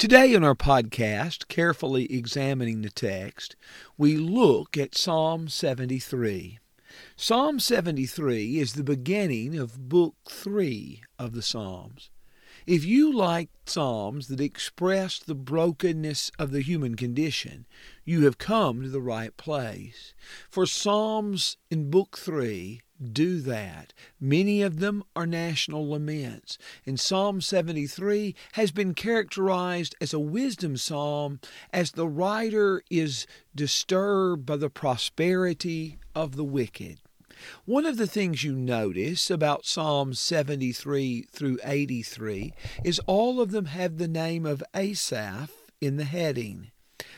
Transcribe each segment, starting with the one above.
Today in our podcast, Carefully Examining the Text, we look at Psalm 73. Psalm 73 is the beginning of Book 3 of the Psalms. If you like Psalms that express the brokenness of the human condition, you have come to the right place. For Psalms in Book 3 do that. Many of them are national laments, and Psalm 73 has been characterized as a wisdom psalm as the writer is disturbed by the prosperity of the wicked. One of the things you notice about Psalms 73 through 83 is all of them have the name of Asaph in the heading.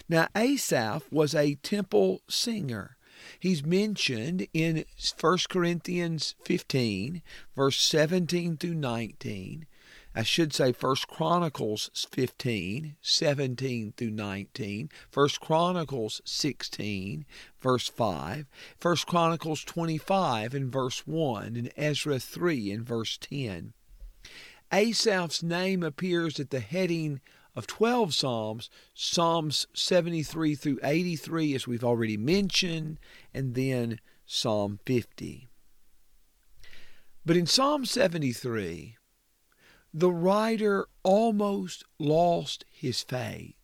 Now, Asaph was a temple singer. He's mentioned in 1 Corinthians 15, verse 17 through 19. I should say 1 Chronicles 15, 17 through 19, 1 Chronicles 16, verse 5, 1 Chronicles 25 and verse 1, and Ezra 3 and verse 10. Asaph's name appears at the heading of 12 Psalms, Psalms 73 through 83, as we've already mentioned, and then Psalm 50. But in Psalm 73, the writer almost lost his faith.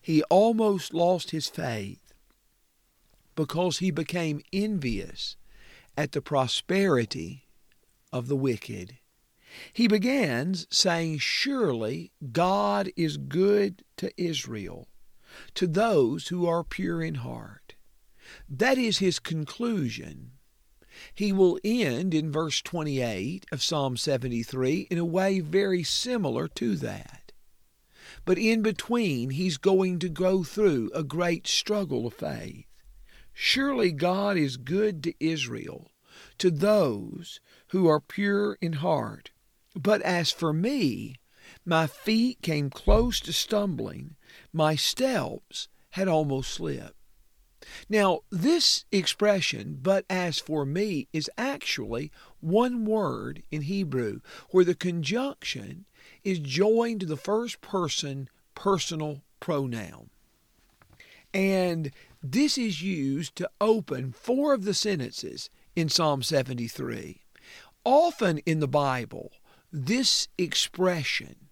He almost lost his faith because he became envious at the prosperity of the wicked. He begins saying, "Surely God is good to Israel, to those who are pure in heart." That is his conclusion. He will end in verse 28 of Psalm 73 in a way very similar to that. But in between, he's going to go through a great struggle of faith. Surely God is good to Israel, to those who are pure in heart. But as for me, my feet came close to stumbling, my steps had almost slipped. Now, this expression, "but as for me," is actually one word in Hebrew, where the conjunction is joined to the first person personal pronoun. And this is used to open four of the sentences in Psalm 73. Often in the Bible, this expression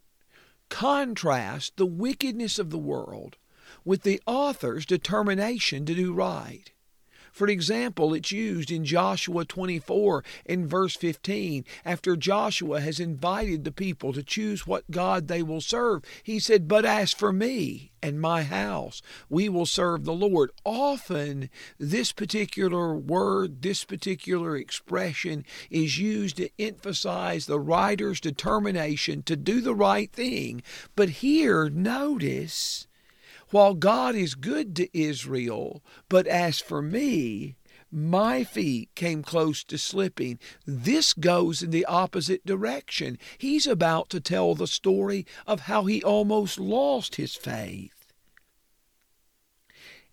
contrasts the wickedness of the world with the author's determination to do right. For example, it's used in Joshua 24 in verse 15. After Joshua has invited the people to choose what God they will serve, he said, "But as for me and my house, we will serve the Lord." Often, this particular word, this particular expression is used to emphasize the writer's determination to do the right thing. But here, notice, while God is good to Israel, but as for me, my feet came close to slipping. This goes in the opposite direction. He's about to tell the story of how he almost lost his faith.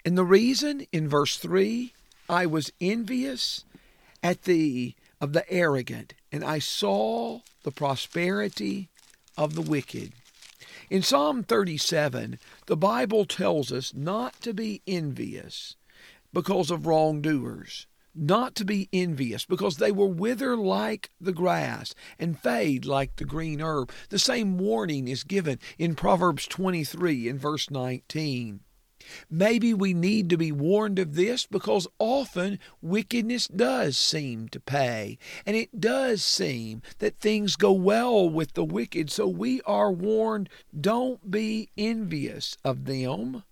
And the reason, in verse 3, I was envious of the arrogant, and I saw the prosperity of the wicked. In Psalm 37, the Bible tells us not to be envious because of wrongdoers, not to be envious because they will wither like the grass and fade like the green herb. The same warning is given in Proverbs 23 and verse 19. Maybe we need to be warned of this because often wickedness does seem to pay, and it does seem that things go well with the wicked, so we are warned, don't be envious of them.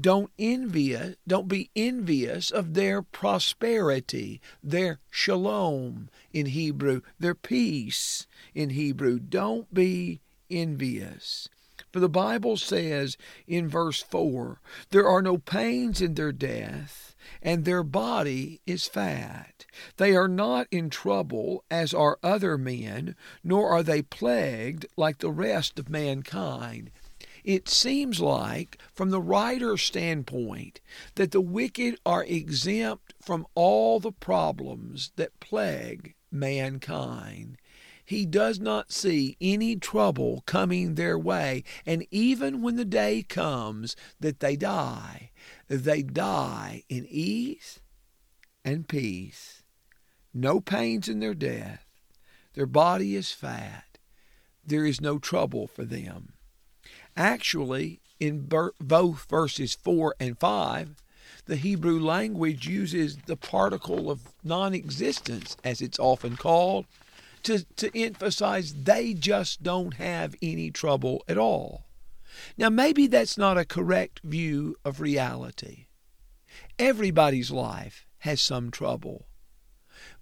Don't be envious of their prosperity, their shalom in Hebrew, their peace in Hebrew. Don't be envious. For the Bible says in verse 4, "There are no pains in their death, and their body is fat. They are not in trouble as are other men, nor are they plagued like the rest of mankind." It seems like, from the writer's standpoint, that the wicked are exempt from all the problems that plague mankind. He does not see any trouble coming their way, and even when the day comes that they die in ease and peace. No pains in their death. Their body is fat. There is no trouble for them. Actually, in both verses 4 and 5, the Hebrew language uses the particle of non-existence, as it's often called, to emphasize they just don't have any trouble at all. Now, maybe that's not a correct view of reality. Everybody's life has some trouble.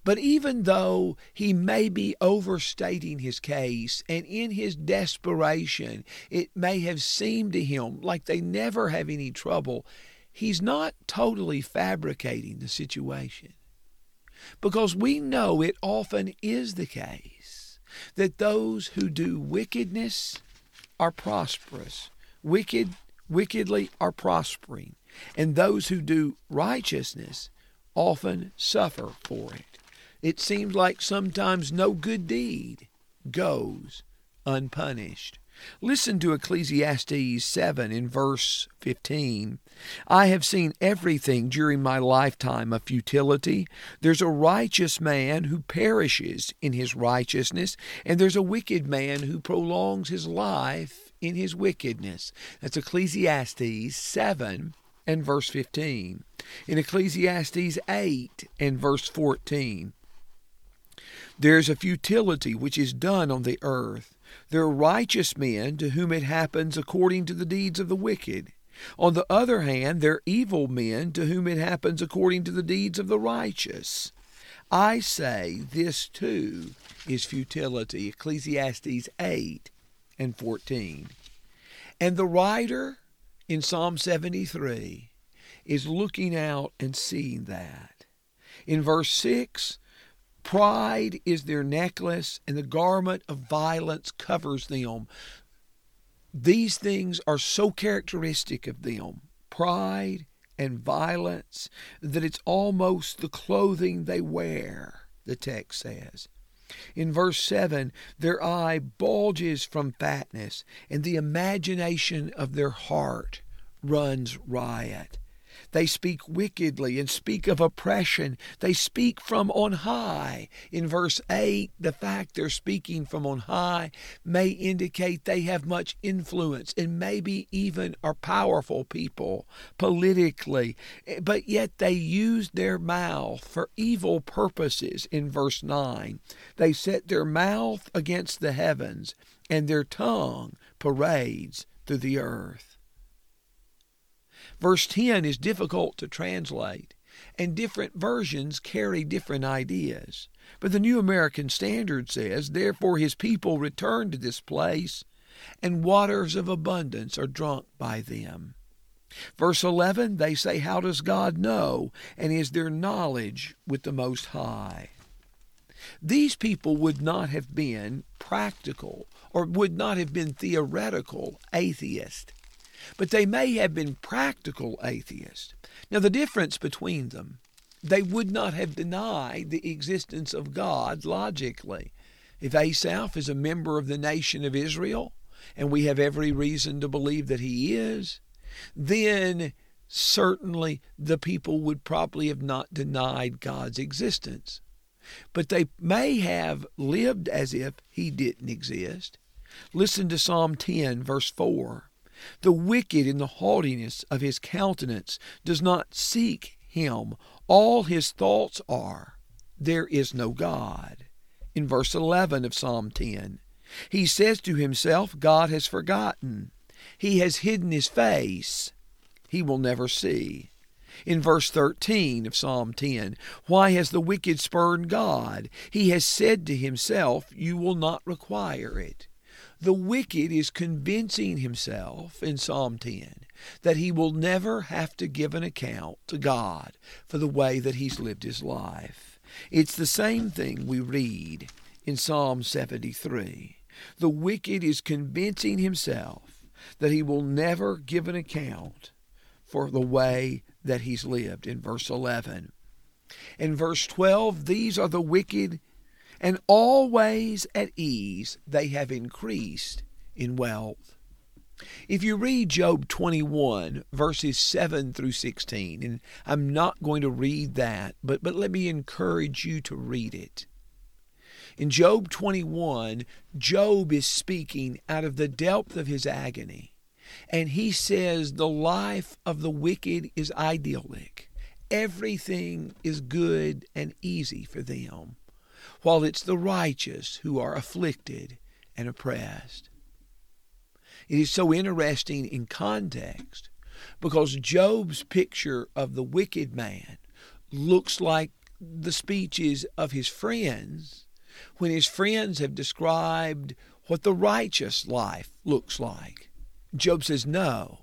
But even though he may be overstating his case, and in his desperation it may have seemed to him like they never have any trouble, he's not totally fabricating the situation. Because we know it often is the case that those who do wickedness are prosperous. Wickedly are prospering. And those who do righteousness often suffer for it. It seems like sometimes no good deed goes unpunished. Listen to Ecclesiastes 7 in verse 15. I have seen everything during my lifetime of futility. There's a righteous man who perishes in his righteousness, and there's a wicked man who prolongs his life in his wickedness. That's Ecclesiastes 7 and verse 15. In Ecclesiastes 8 and verse 14, there is a futility which is done on the earth. There are righteous men to whom it happens according to the deeds of the wicked. On the other hand, there are evil men to whom it happens according to the deeds of the righteous. I say this too is futility. Ecclesiastes 8 and 14. And the writer in Psalm 73 is looking out and seeing that. In verse 6, pride is their necklace, and the garment of violence covers them. These things are so characteristic of them, pride and violence, that it's almost the clothing they wear, the text says. In verse 7, their eye bulges from fatness, and the imagination of their heart runs riot. They speak wickedly and speak of oppression. They speak from on high. In verse 8, the fact they're speaking from on high may indicate they have much influence and maybe even are powerful people politically. But yet they use their mouth for evil purposes. In verse 9, they set their mouth against the heavens, and their tongue parades through the earth. Verse 10 is difficult to translate, and different versions carry different ideas. But the New American Standard says, therefore his people return to this place, and waters of abundance are drunk by them. Verse 11, they say, how does God know, and is there knowledge with the Most High? These people would not have been practical, or would not have been theoretical atheists. But they may have been practical atheists. Now, the difference between them, they would not have denied the existence of God logically. If Asaph is a member of the nation of Israel, and we have every reason to believe that he is, then certainly the people would probably have not denied God's existence. But they may have lived as if he didn't exist. Listen to Psalm 10, verse 4. The wicked in the haughtiness of his countenance does not seek him. All his thoughts are, there is no God. In verse 11 of Psalm 10, he says to himself, God has forgotten. He has hidden his face. He will never see. In verse 13 of Psalm 10, why has the wicked spurned God? He has said to himself, you will not require it. The wicked is convincing himself in Psalm 10 that he will never have to give an account to God for the way that he's lived his life. It's the same thing we read in Psalm 73. The wicked is convincing himself that he will never give an account for the way that he's lived in verse 11. In verse 12, these are the wicked and always at ease they have increased in wealth. If you read Job 21, verses 7 through 16, and I'm not going to read that, but let me encourage you to read it. In Job 21, Job is speaking out of the depth of his agony, and he says the life of the wicked is idyllic. Everything is good and easy for them, while it's the righteous who are afflicted and oppressed. It is so interesting in context because Job's picture of the wicked man looks like the speeches of his friends when his friends have described what the righteous life looks like. Job says, no,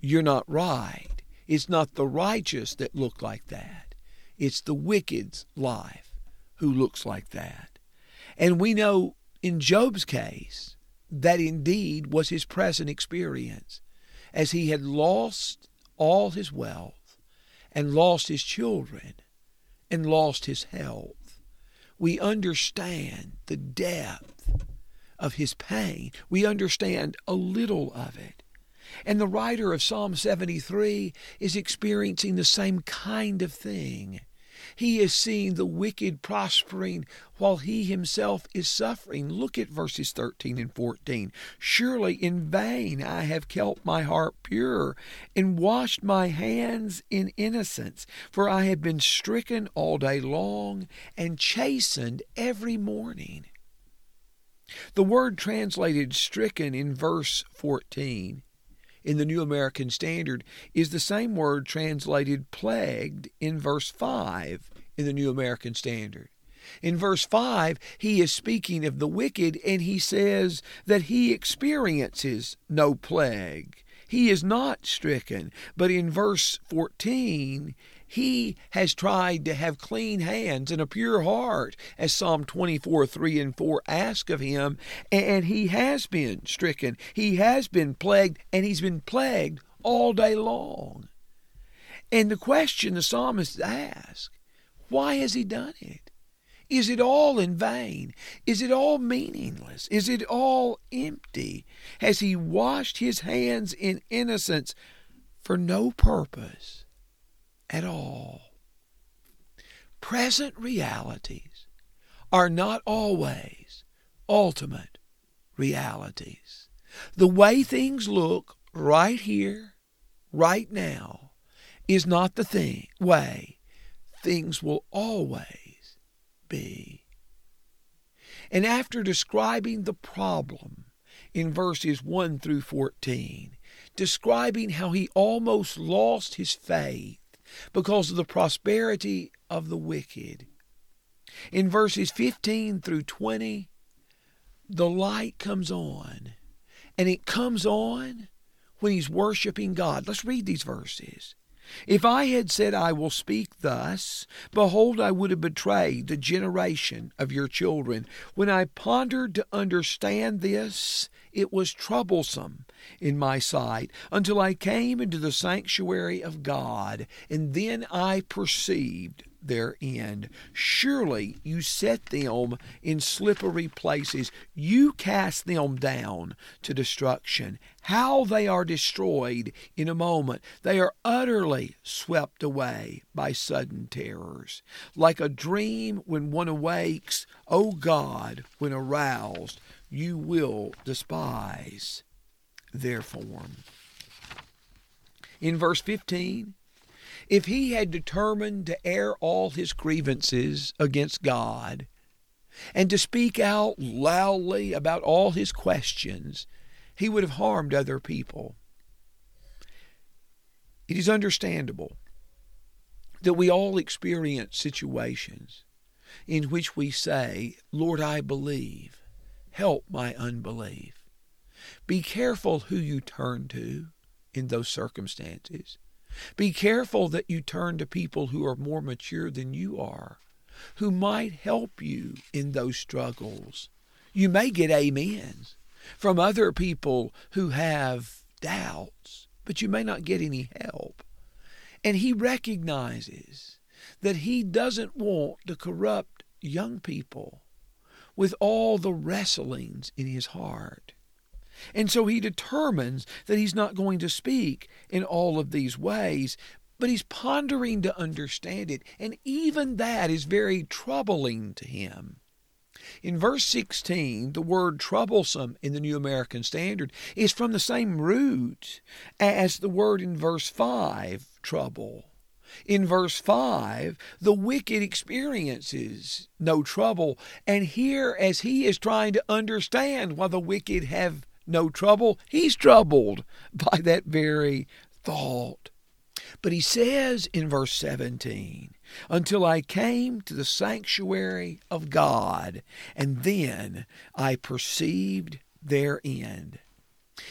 you're not right. It's not the righteous that look like that. It's the wicked's life who looks like that. And we know in Job's case, that indeed was his present experience, as he had lost all his wealth and lost his children and lost his health. We understand the depth of his pain. We understand a little of it. And the writer of Psalm 73 is experiencing the same kind of thing. He is seeing the wicked prospering while he himself is suffering. Look at verses 13 and 14. Surely in vain I have kept my heart pure and washed my hands in innocence, for I have been stricken all day long and chastened every morning. The word translated stricken in verse 14 in the New American Standard is the same word translated plagued in verse 5 in the New American Standard. In verse 5, he is speaking of the wicked, and he says that he experiences no plague. He is not stricken. But in verse 14, he has tried to have clean hands and a pure heart, as Psalm 24, 3 and 4 ask of him, and he has been stricken. He has been plagued, and he's been plagued all day long. And the question the psalmist asks, why has he done it? Is it all in vain? Is it all meaningless? Is it all empty? Has he washed his hands in innocence for no purpose at all? Present realities are not always ultimate realities. The way things look right here, right now, is not the way things will always be. And after describing the problem in verses 1 through 14, describing how he almost lost his faith because of the prosperity of the wicked, in verses 15 through 20, the light comes on, and it comes on when he's worshiping God. Let's read these verses. If I had said I will speak thus, behold, I would have betrayed the generation of your children. When I pondered to understand this, it was troublesome in my sight until I came into the sanctuary of God, and then I perceived their end. Surely you set them in slippery places. You cast them down to destruction. How they are destroyed in a moment. They are utterly swept away by sudden terrors. Like a dream when one awakes, O God, when aroused, you will despise their form. In verse 15, if he had determined to air all his grievances against God and to speak out loudly about all his questions, he would have harmed other people. It is understandable that we all experience situations in which we say, Lord, I believe. Help my unbelief. Be careful who you turn to in those circumstances. Be careful that you turn to people who are more mature than you are, who might help you in those struggles. You may get amens from other people who have doubts, but you may not get any help. And he recognizes that he doesn't want to corrupt young people with all the wrestlings in his heart. And so he determines that he's not going to speak in all of these ways, but he's pondering to understand it, and even that is very troubling to him. In verse 16, the word troublesome in the New American Standard is from the same root as the word in verse 5, trouble. In verse 5, the wicked experiences no trouble, and here as he is trying to understand why the wicked have no trouble, he's troubled by that very thought. But he says in verse 17, until I came to the sanctuary of God, and then I perceived their end.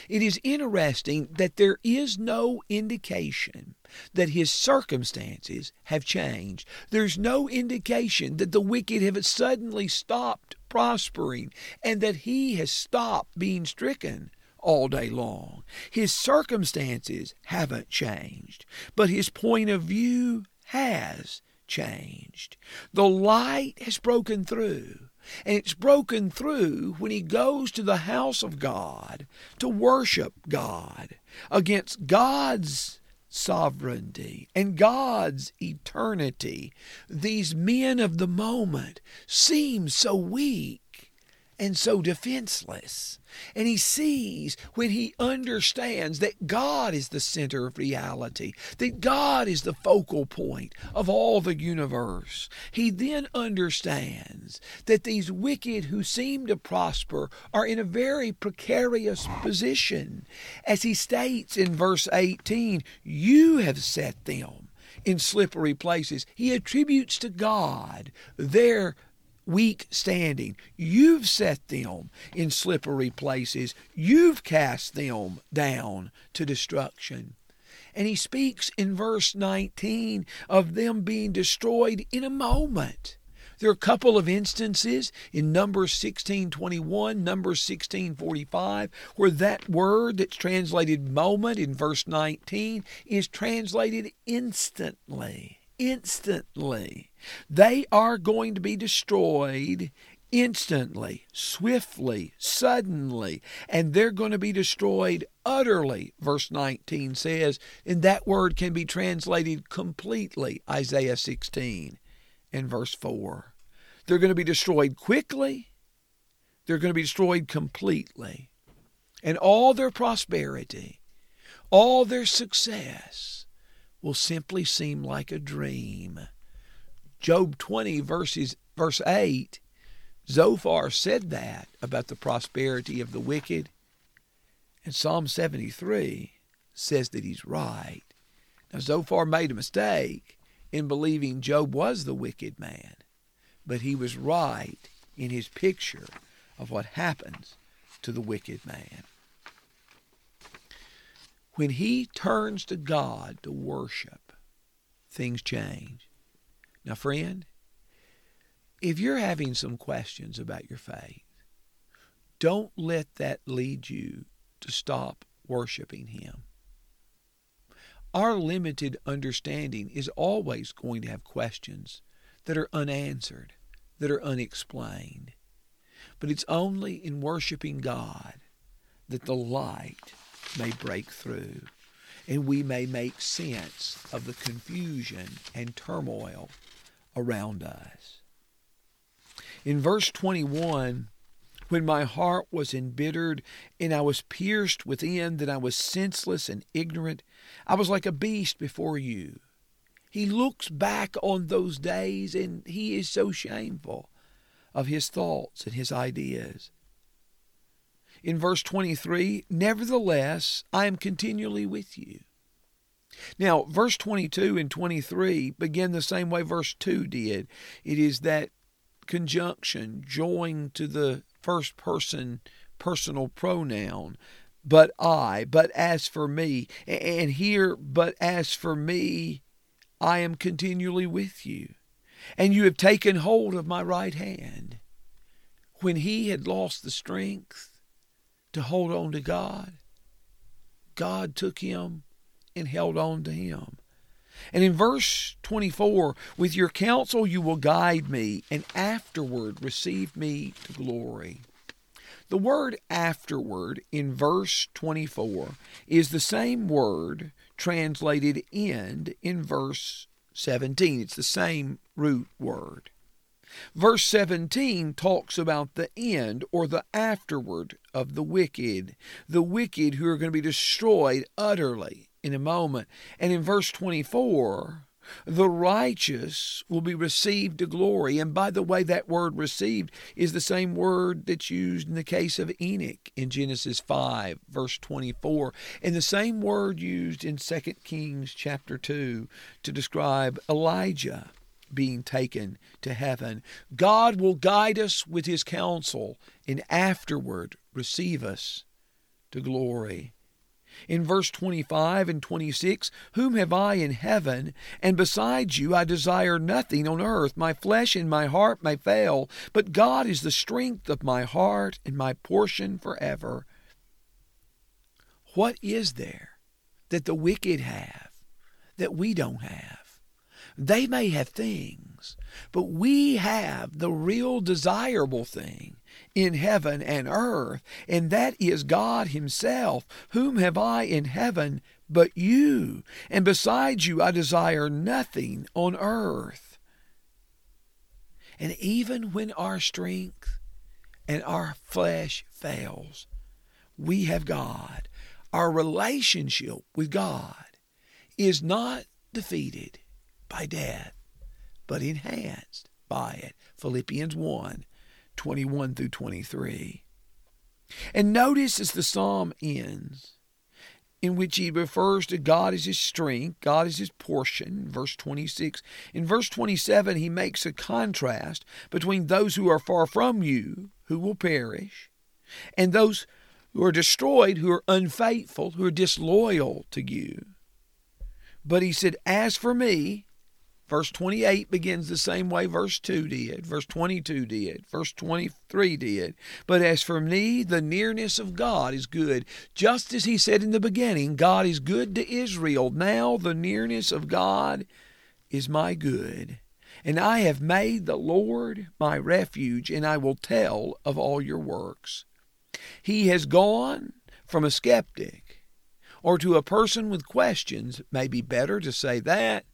It is interesting that there is no indication that his circumstances have changed. There's no indication that the wicked have suddenly stopped prospering and that he has stopped being stricken all day long. His circumstances haven't changed, but his point of view has changed. The light has broken through, and it's broken through when he goes to the house of God to worship God against God's sovereignty and God's eternity. These men of the moment seem so weak and so defenseless. And he sees, when he understands that God is the center of reality, that God is the focal point of all the universe, he then understands that these wicked who seem to prosper are in a very precarious position. As he states in verse 18, you have set them in slippery places. He attributes to God their weak standing. You've set them in slippery places. You've cast them down to destruction. And he speaks in verse 19 of them being destroyed in a moment. There are a couple of instances in Numbers 16:21, Numbers 16:45, where that word that's translated moment in verse 19 is translated instantly. Instantly. They are going to be destroyed instantly, swiftly, suddenly, and they're going to be destroyed utterly, verse 19 says, and that word can be translated completely, Isaiah 16 and verse 4. They're going to be destroyed quickly. They're going to be destroyed completely. And all their prosperity, all their success will simply seem like a dream. Job 20, verse 8, Zophar said that about the prosperity of the wicked. And Psalm 73 says that he's right. Now, Zophar made a mistake in believing Job was the wicked man, but he was right in his picture of what happens to the wicked man. When he turns to God to worship, things change. Now, friend, if you're having some questions about your faith, don't let that lead you to stop worshiping Him. Our limited understanding is always going to have questions that are unanswered, that are unexplained. But it's only in worshiping God that the light may break through and we may make sense of the confusion and turmoil around us. In verse 21, when my heart was embittered and I was pierced within, that I was senseless and ignorant, I was like a beast before you. He looks back on those days and he is so shameful of his thoughts and his ideas. In verse 23, nevertheless, I am continually with you. Now, verse 22 and 23 begin the same way verse 2 did. It is that conjunction joined to the first person personal pronoun, but I, but as for me, and here, but as for me, I am continually with you, and you have taken hold of my right hand. When he had lost the strength to hold on to God, God took him and held on to him. And in verse 24, with your counsel you will guide me, and afterward receive me to glory. The word afterward in verse 24 is the same word translated end in verse 17. It's the same root word. Verse 17 talks about the end or the afterward of the wicked who are going to be destroyed utterly in a moment. And in verse 24, the righteous will be received to glory. And by the way, that word received is the same word that's used in the case of Enoch in Genesis 5, verse 24, and the same word used in 2 Kings chapter 2 to describe Elijah being taken to heaven. God will guide us with his counsel and afterward receive us to glory. In verse 25 and 26, whom have I in heaven, and besides you I desire nothing on earth. My flesh and my heart may fail, but God is the strength of my heart and my portion forever. What is there that the wicked have that we don't have? They may have things, but we have the real desirable thing in heaven and earth, and that is God himself. Whom have I in heaven but you? And besides you I desire nothing on earth. And even when our strength and our flesh fails, we have God. Our relationship with God is not defeated by death, but enhanced by it. Philippians 1, 21 through 23. And notice as the psalm ends, in which he refers to God as his strength, God as his portion, verse 26. In verse 27, he makes a contrast between those who are far from you, who will perish, and those who are destroyed, who are unfaithful, who are disloyal to you. But he said, as for me, verse 28 begins the same way verse 2 did, verse 22 did, verse 23 did. But as for me, the nearness of God is good. Just as he said in the beginning, God is good to Israel. Now the nearness of God is my good. And I have made the Lord my refuge, and I will tell of all your works. He has gone from a skeptic, or to a person with questions, may be better to say that,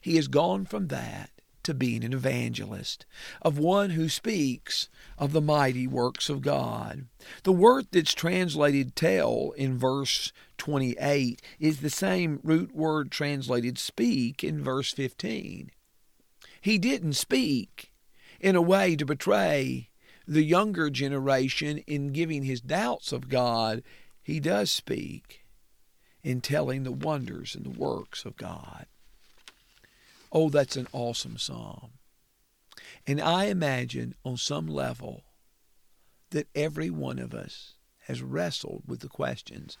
he has gone from that to being an evangelist, of one who speaks of the mighty works of God. The word that's translated tell in verse 28 is the same root word translated speak in verse 15. He didn't speak in a way to betray the younger generation in giving his doubts of God. He does speak in telling the wonders and the works of God. Oh, that's an awesome psalm. And I imagine on some level that every one of us has wrestled with the questions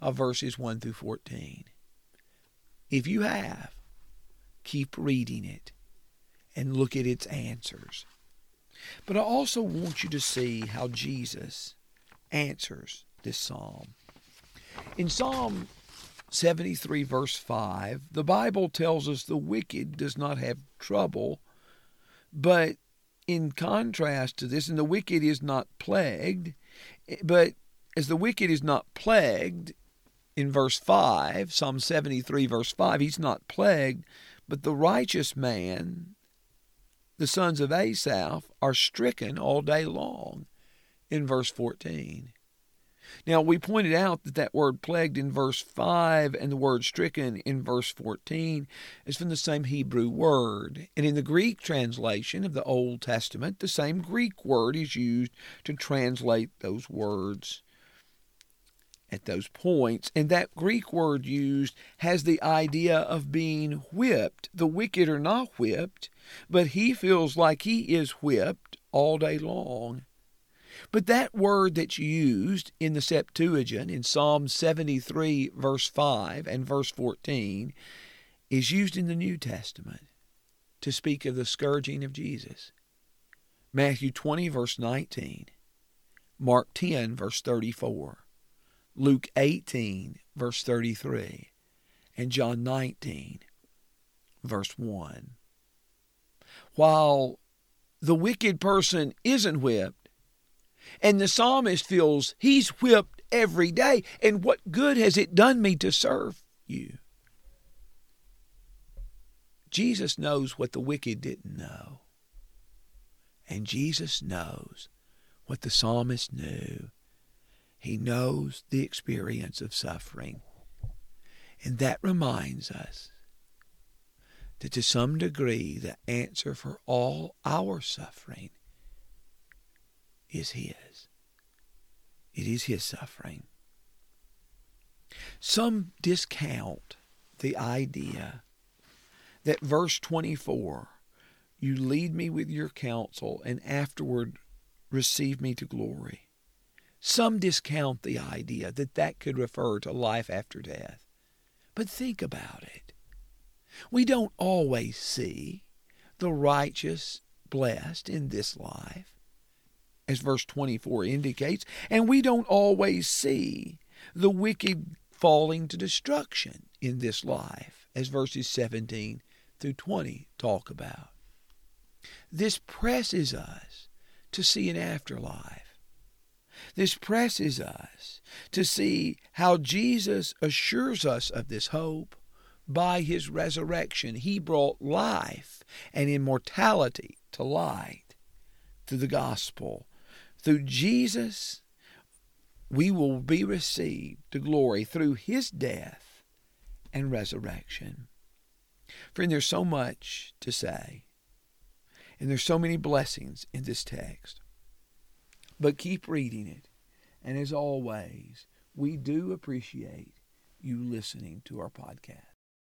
of verses 1 through 14. If you have, keep reading it and look at its answers. But I also want you to see how Jesus answers this psalm. In Psalm 73 verse 5, the Bible tells us the wicked does not have trouble, but in contrast to this, and the wicked is not plagued, but as the wicked is not plagued, in verse 5, Psalm 73 verse 5, he's not plagued, but the righteous man, the sons of Asaph, are stricken all day long, in verse 14. Now, we pointed out that word plagued in verse 5 and the word stricken in verse 14 is from the same Hebrew word. And in the Greek translation of the Old Testament, the same Greek word is used to translate those words at those points. And that Greek word used has the idea of being whipped. The wicked are not whipped, but he feels like he is whipped all day long. But that word that's used in the Septuagint, in Psalm 73, verse 5 and verse 14, is used in the New Testament to speak of the scourging of Jesus. Matthew 20, verse 19. Mark 10, verse 34. Luke 18, verse 33. And John 19, verse 1. While the wicked person isn't whipped, and the psalmist feels he's whipped every day, and what good has it done me to serve you? Jesus knows what the wicked didn't know. And Jesus knows what the psalmist knew. He knows the experience of suffering. And that reminds us that to some degree the answer for all our suffering is His. It is His suffering. Some discount the idea that verse 24, you lead me with your counsel and afterward receive me to glory. Some discount the idea that that could refer to life after death. But think about it. We don't always see the righteous blessed in this life, as verse 24 indicates, and we don't always see the wicked falling to destruction in this life, as verses 17 through 20 talk about. This presses us to see an afterlife. This presses us to see how Jesus assures us of this hope. By His resurrection, He brought life and immortality to light through the gospel. Through Jesus, we will be received to glory through His death and resurrection. Friend, there's so much to say, and there's so many blessings in this text. But keep reading it. And as always, we do appreciate you listening to our podcast.